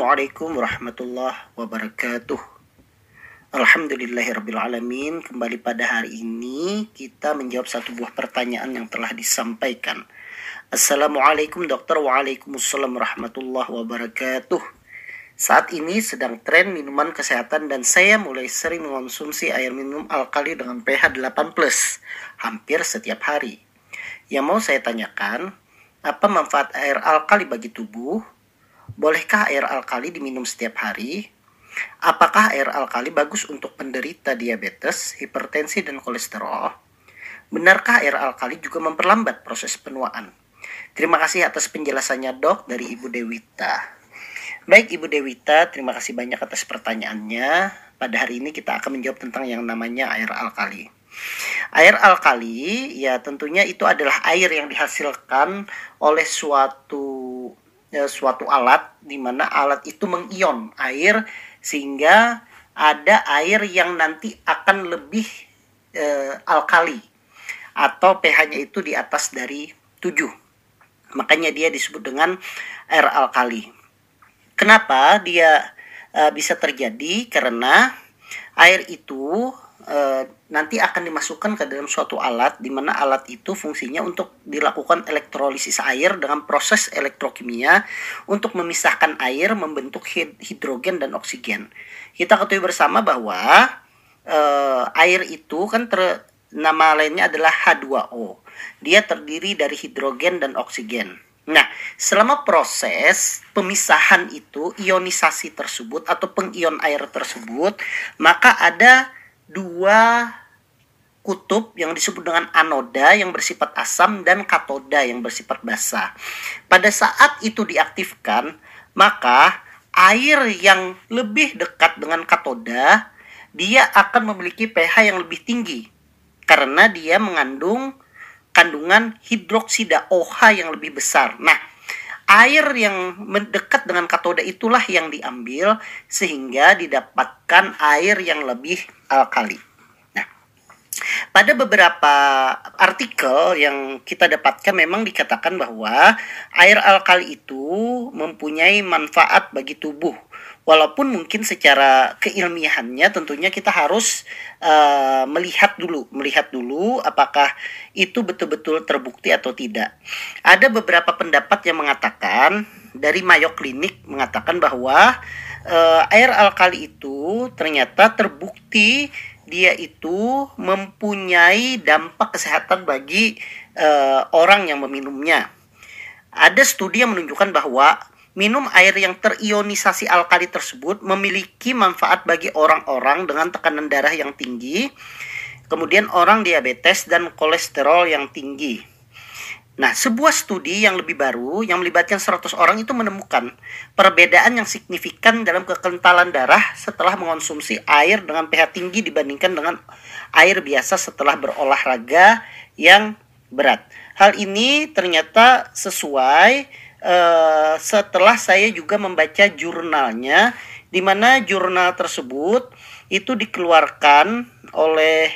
Assalamualaikum warahmatullahi wabarakatuh. Alhamdulillahirrabbilalamin. Kembali pada hari ini kita menjawab satu buah pertanyaan yang telah disampaikan. Assalamualaikum dokter. Waalaikumsalam warahmatullahi wabarakatuh. Saat ini sedang tren minuman kesehatan dan saya mulai sering mengonsumsi air minum alkali dengan pH 8+ hampir setiap hari. Yang mau saya tanyakan, apa manfaat air alkali bagi tubuh? Bolehkah air alkali diminum setiap hari? Apakah air alkali bagus untuk penderita diabetes, hipertensi, dan kolesterol? Benarkah air alkali juga memperlambat proses penuaan? Terima kasih atas penjelasannya dok, dari Ibu Dewita. Baik Ibu Dewita, terima kasih banyak atas pertanyaannya. Pada hari ini kita akan menjawab tentang yang namanya air alkali. Air alkali, ya tentunya itu adalah air yang dihasilkan oleh suatu alat, di mana alat itu mengion air sehingga ada air yang nanti akan lebih alkali atau pH-nya itu di atas dari 7. Makanya dia disebut dengan air alkali. Kenapa dia bisa terjadi? Karena air itu nanti akan dimasukkan ke dalam suatu alat, di mana alat itu fungsinya untuk dilakukan elektrolisis air dengan proses elektrokimia untuk memisahkan air membentuk hidrogen dan oksigen. Kita ketahui bersama bahwa air itu kan nama lainnya adalah H2O. Dia terdiri dari hidrogen dan oksigen. Nah, selama proses pemisahan itu, ionisasi tersebut atau pengion air tersebut, maka ada dua kutub yang disebut dengan anoda yang bersifat asam dan katoda yang bersifat basa. Pada saat itu diaktifkan, maka air yang lebih dekat dengan katoda, dia akan memiliki pH yang lebih tinggi karena dia mengandung kandungan hidroksida OH yang lebih besar. Nah, air yang mendekat dengan katoda itulah yang diambil sehingga didapatkan air yang lebih alkali. Nah, pada beberapa artikel yang kita dapatkan memang dikatakan bahwa air alkali itu mempunyai manfaat bagi tubuh. Walaupun mungkin secara keilmiahannya tentunya kita harus melihat dulu apakah itu betul-betul terbukti atau tidak. Ada beberapa pendapat yang mengatakan, dari Mayo Clinic mengatakan bahwa air alkali itu ternyata terbukti dia itu mempunyai dampak kesehatan bagi orang yang meminumnya. Ada studi yang menunjukkan bahwa minum air yang terionisasi alkali tersebut memiliki manfaat bagi orang-orang dengan tekanan darah yang tinggi, kemudian orang diabetes dan kolesterol yang tinggi. Nah, sebuah studi yang lebih baru yang melibatkan 100 orang itu menemukan perbedaan yang signifikan dalam kekentalan darah setelah mengonsumsi air dengan pH tinggi dibandingkan dengan air biasa setelah berolahraga yang berat. Hal ini ternyata sesuai setelah saya juga membaca jurnalnya, di mana jurnal tersebut itu dikeluarkan oleh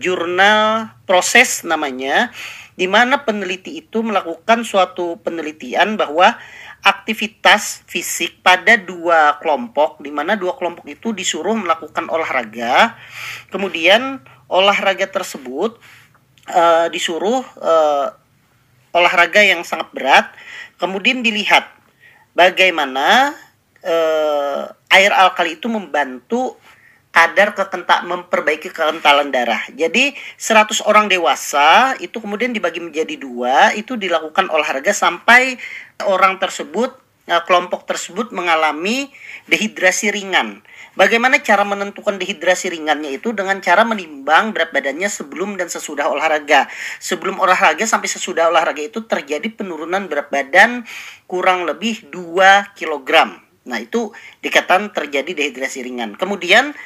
jurnal Processes namanya, di mana peneliti itu melakukan suatu penelitian bahwa aktivitas fisik pada dua kelompok, di mana dua kelompok itu disuruh melakukan olahraga, kemudian olahraga tersebut disuruh olahraga yang sangat berat, kemudian dilihat bagaimana air alkali itu membantu memperbaiki kekentalan darah. Jadi 100 orang dewasa itu kemudian dibagi menjadi dua, itu dilakukan olahraga sampai orang tersebut, kelompok tersebut mengalami dehidrasi ringan. Bagaimana cara menentukan dehidrasi ringannya itu? Dengan cara menimbang berat badannya sebelum dan sesudah olahraga. Sebelum olahraga sampai sesudah olahraga itu terjadi penurunan berat badan kurang lebih 2 kg. Nah, itu dikatakan terjadi dehidrasi ringan. Kemudian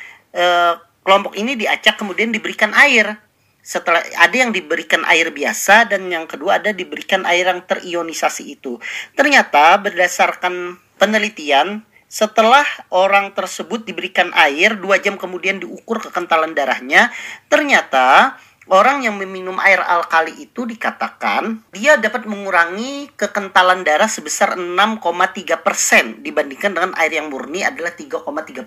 kelompok ini diacak, kemudian diberikan air. Setelah ada yang diberikan air biasa dan yang kedua ada diberikan air yang terionisasi itu. Ternyata berdasarkan penelitian, setelah orang tersebut diberikan air, 2 jam kemudian diukur kekentalan darahnya, ternyata Orang yang meminum air alkali itu dikatakan dia dapat mengurangi kekentalan darah sebesar 6,3% dibandingkan dengan air yang murni adalah 3,36%.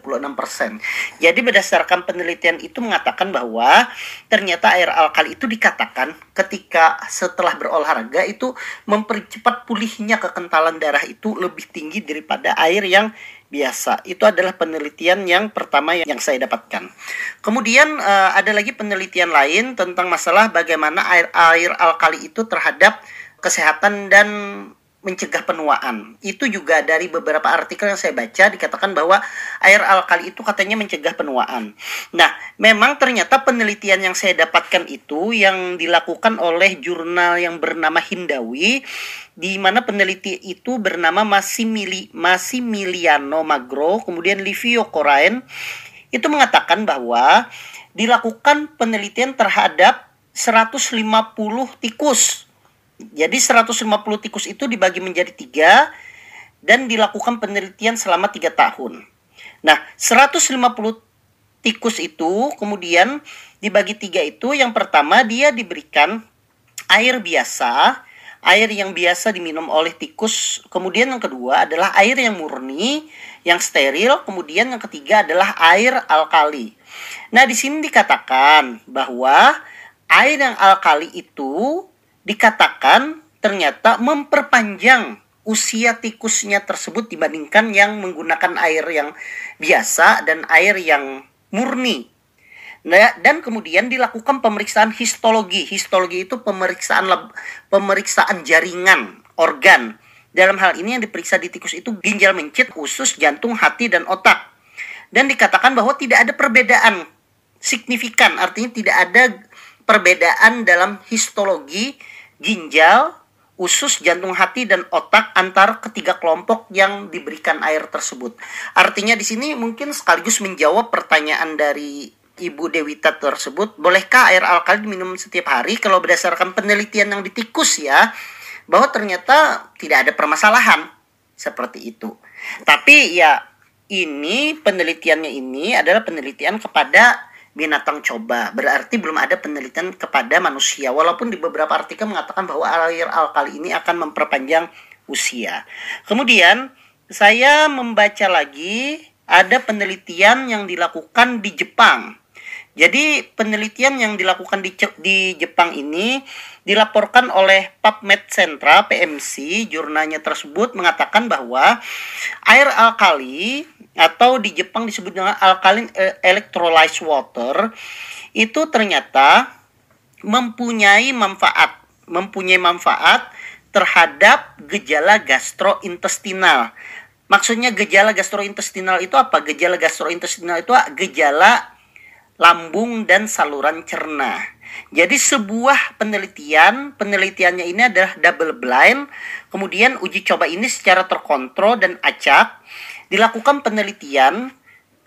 Jadi berdasarkan penelitian itu mengatakan bahwa ternyata air alkali itu dikatakan ketika setelah berolahraga itu mempercepat pulihnya kekentalan darah itu lebih tinggi daripada air yang biasa. Itu adalah penelitian yang pertama yang saya dapatkan. Kemudian ada lagi penelitian lain tentang masalah bagaimana air alkali itu terhadap kesehatan dan mencegah penuaan. Itu juga dari beberapa artikel yang saya baca dikatakan bahwa air alkali itu katanya mencegah penuaan. Nah, memang ternyata penelitian yang saya dapatkan itu yang dilakukan oleh jurnal yang bernama Hindawi, di mana peneliti itu bernama Massimiliano Magro, kemudian Livio Corain, itu mengatakan bahwa dilakukan penelitian terhadap 150 tikus. Jadi 150 tikus itu dibagi menjadi 3 dan dilakukan penelitian selama 3 tahun. Nah, 150 tikus itu kemudian dibagi 3 itu, yang pertama dia diberikan air biasa, air yang biasa diminum oleh tikus. Kemudian yang kedua adalah air yang murni, yang steril. Kemudian yang ketiga adalah air alkali. Nah, di sini dikatakan bahwa air yang alkali itu dikatakan ternyata memperpanjang usia tikusnya tersebut dibandingkan yang menggunakan air yang biasa dan air yang murni. Nah, dan kemudian dilakukan pemeriksaan histologi. Histologi itu pemeriksaan jaringan organ. Dalam hal ini yang diperiksa di tikus itu ginjal mencit, usus, jantung, hati, dan otak. Dan dikatakan bahwa tidak ada perbedaan signifikan, artinya tidak ada perbedaan dalam histologi ginjal, usus, jantung, hati, dan otak antar ketiga kelompok yang diberikan air tersebut. Artinya di sini mungkin sekaligus menjawab pertanyaan dari Ibu Dewita tersebut, bolehkah air alkali diminum setiap hari? Kalau berdasarkan penelitian yang di tikus ya, bahwa ternyata tidak ada permasalahan seperti itu. Tapi ya ini penelitiannya ini adalah penelitian kepada binatang coba, berarti belum ada penelitian kepada manusia, walaupun di beberapa artikel mengatakan bahwa air alkali ini akan memperpanjang usia. Kemudian saya membaca lagi ada penelitian yang dilakukan di Jepang. Jadi penelitian yang dilakukan di Jepang ini dilaporkan oleh PubMed Central (PMC). Jurnalnya tersebut mengatakan bahwa air alkali atau di Jepang disebut dengan alkaline electrolyzed water itu ternyata mempunyai manfaat terhadap gejala gastrointestinal. Maksudnya gejala gastrointestinal itu apa? Gejala gastrointestinal itu gejala lambung dan saluran cerna. Jadi sebuah penelitiannya ini adalah double blind, kemudian uji coba ini secara terkontrol dan acak. Dilakukan penelitian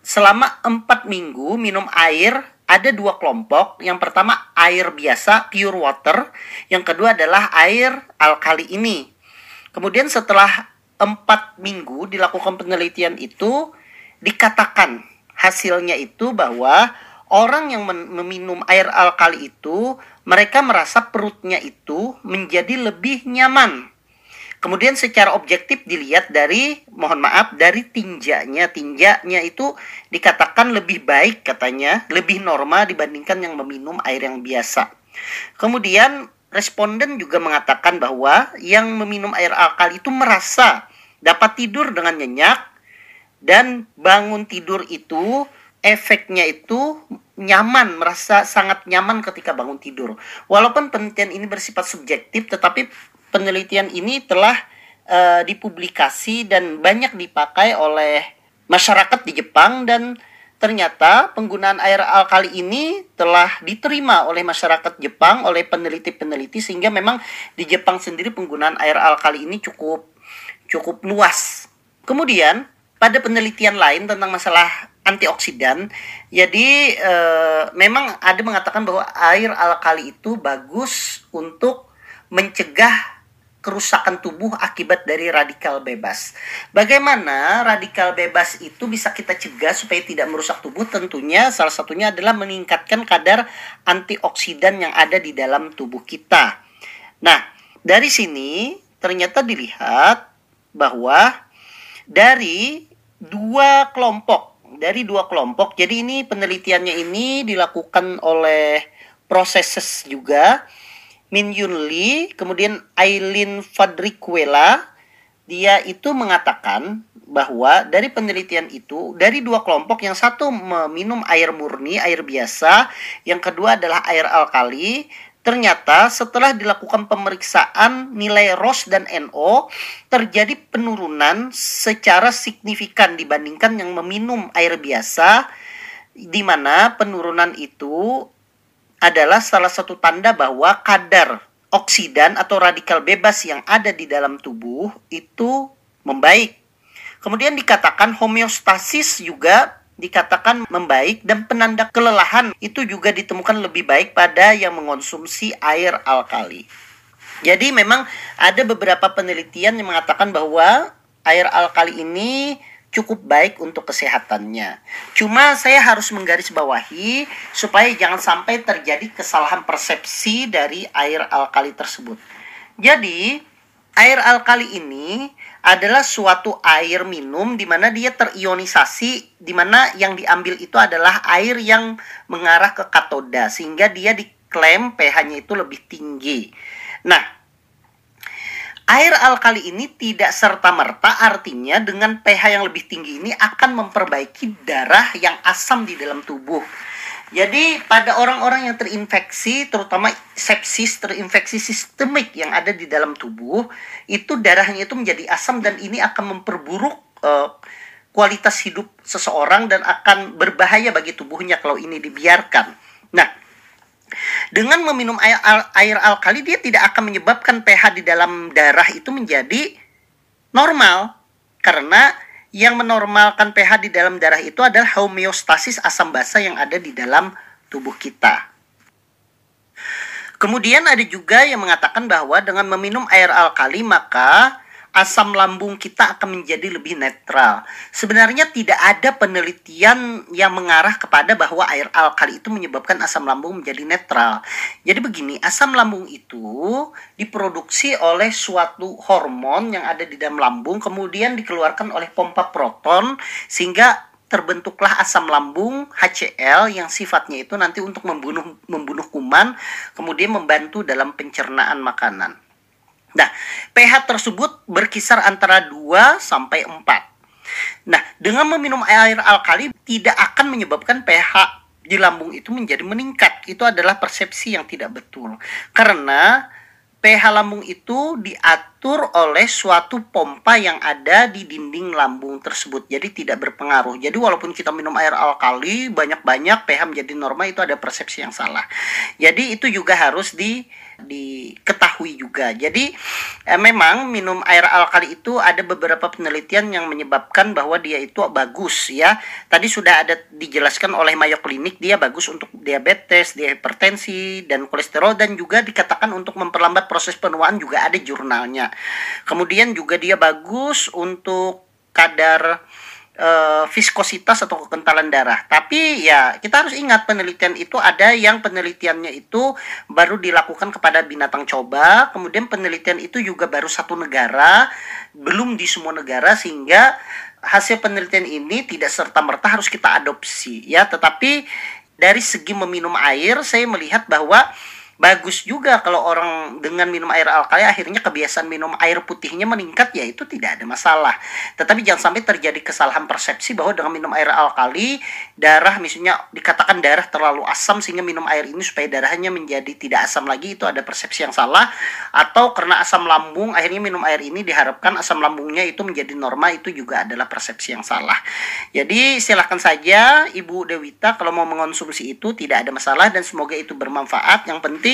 selama 4 minggu minum air, ada 2 kelompok. Yang pertama air biasa, pure water, yang kedua adalah air alkali ini. Kemudian setelah 4 minggu dilakukan penelitian itu, dikatakan hasilnya itu bahwa orang yang meminum air alkali itu, mereka merasa perutnya itu menjadi lebih nyaman. Kemudian secara objektif dilihat dari, mohon maaf, dari tinjanya. Tinjanya itu dikatakan lebih baik katanya, lebih normal dibandingkan yang meminum air yang biasa. Kemudian responden juga mengatakan bahwa yang meminum air alkali itu merasa dapat tidur dengan nyenyak dan bangun tidur itu efeknya itu nyaman, merasa sangat nyaman ketika bangun tidur. Walaupun penelitian ini bersifat subjektif, tetapi penelitian ini telah dipublikasi dan banyak dipakai oleh masyarakat di Jepang, dan ternyata penggunaan air alkali ini telah diterima oleh masyarakat Jepang, oleh peneliti-peneliti, sehingga memang di Jepang sendiri penggunaan air alkali ini cukup luas. Kemudian pada penelitian lain tentang masalah antioksidan, jadi memang ada mengatakan bahwa air alkali itu bagus untuk mencegah kerusakan tubuh akibat dari radikal bebas. Bagaimana radikal bebas itu bisa kita cegah supaya tidak merusak tubuh? Tentunya salah satunya adalah meningkatkan kadar antioksidan yang ada di dalam tubuh kita. Nah, dari sini ternyata dilihat bahwa dari dua kelompok, jadi ini penelitiannya ini dilakukan oleh Processes juga, Min Yun Lee, kemudian Eileen Fadriquela. Dia itu mengatakan bahwa dari penelitian itu, dari dua kelompok, yang satu meminum air murni, air biasa, yang kedua adalah air alkali, ternyata setelah dilakukan pemeriksaan nilai ROS dan NO, terjadi penurunan secara signifikan dibandingkan yang meminum air biasa, di mana penurunan itu adalah salah satu tanda bahwa kadar oksidan atau radikal bebas yang ada di dalam tubuh itu membaik. Kemudian dikatakan homeostasis juga dikatakan membaik, dan penanda kelelahan itu juga ditemukan lebih baik pada yang mengonsumsi air alkali. Jadi memang ada beberapa penelitian yang mengatakan bahwa air alkali ini cukup baik untuk kesehatannya. Cuma saya harus menggarisbawahi supaya jangan sampai terjadi kesalahan persepsi dari air alkali tersebut. Jadi, air alkali ini adalah suatu air minum di mana dia terionisasi, di mana yang diambil itu adalah air yang mengarah ke katoda, sehingga dia diklaim pH-nya itu lebih tinggi. Nah, air alkali ini tidak serta-merta artinya dengan pH yang lebih tinggi ini akan memperbaiki darah yang asam di dalam tubuh. Jadi pada orang-orang yang terinfeksi, terutama sepsis, terinfeksi sistemik yang ada di dalam tubuh, itu darahnya itu menjadi asam, dan ini akan memperburuk kualitas hidup seseorang dan akan berbahaya bagi tubuhnya kalau ini dibiarkan. Nah, dengan meminum air alkali, dia tidak akan menyebabkan pH di dalam darah itu menjadi normal. Karena yang menormalkan pH di dalam darah itu adalah homeostasis asam basa yang ada di dalam tubuh kita. Kemudian ada juga yang mengatakan bahwa dengan meminum air alkali, maka asam lambung kita akan menjadi lebih netral. Sebenarnya tidak ada penelitian yang mengarah kepada bahwa air alkali itu menyebabkan asam lambung menjadi netral. Jadi begini, asam lambung itu diproduksi oleh suatu hormon yang ada di dalam lambung, kemudian dikeluarkan oleh pompa proton, sehingga terbentuklah asam lambung HCl yang sifatnya itu nanti untuk membunuh kuman, kemudian membantu dalam pencernaan makanan. Nah, pH tersebut berkisar antara 2 sampai 4. Nah, dengan meminum air alkali tidak akan menyebabkan pH di lambung itu menjadi meningkat. Itu adalah persepsi yang tidak betul. Karena pH lambung itu diatur oleh suatu pompa yang ada di dinding lambung tersebut. Jadi tidak berpengaruh. Jadi walaupun kita minum air alkali banyak-banyak, pH menjadi normal, itu ada persepsi yang salah. Jadi itu juga harus diketahui juga. Jadi memang minum air alkali itu ada beberapa penelitian yang menyebabkan bahwa dia itu bagus, ya. Tadi sudah ada dijelaskan oleh Mayo Clinic, dia bagus untuk diabetes, hipertensi, dan kolesterol, dan juga dikatakan untuk memperlambat proses penuaan, juga ada jurnalnya. Kemudian juga dia bagus untuk kadar viskositas atau kekentalan darah. Tapi ya kita harus ingat, penelitian itu ada yang penelitiannya itu baru dilakukan kepada binatang coba, kemudian penelitian itu juga baru satu negara, belum di semua negara, sehingga hasil penelitian ini tidak serta-merta harus kita adopsi, ya. Tetapi dari segi meminum air, saya melihat bahwa bagus juga kalau orang dengan minum air alkali akhirnya kebiasaan minum air putihnya meningkat, ya itu tidak ada masalah. Tetapi jangan sampai terjadi kesalahan persepsi bahwa dengan minum air alkali darah, misalnya dikatakan darah terlalu asam sehingga minum air ini supaya darahnya menjadi tidak asam lagi, itu ada persepsi yang salah. Atau karena asam lambung akhirnya minum air ini diharapkan asam lambungnya itu menjadi normal, itu juga adalah persepsi yang salah. Jadi silahkan saja Ibu Dewita kalau mau mengonsumsi itu, tidak ada masalah, dan semoga itu bermanfaat. Yang penting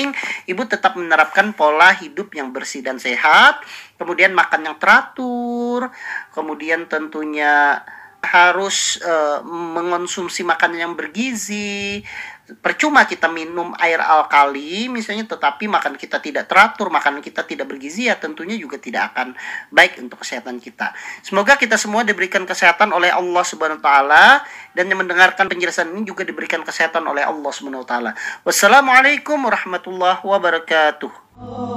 Ibu tetap menerapkan pola hidup yang bersih dan sehat, kemudian makan yang teratur, kemudian tentunya harus mengonsumsi makanan yang bergizi, Percuma kita minum air alkali misalnya, tetapi makan kita tidak teratur, makan kita tidak bergizi, ya tentunya juga tidak akan baik untuk kesehatan kita. Semoga kita semua diberikan kesehatan oleh Allah Subhanahu wa taala, dan yang mendengarkan penjelasan ini juga diberikan kesehatan oleh Allah Subhanahu wa taala. Wassalamualaikum warahmatullahi wabarakatuh.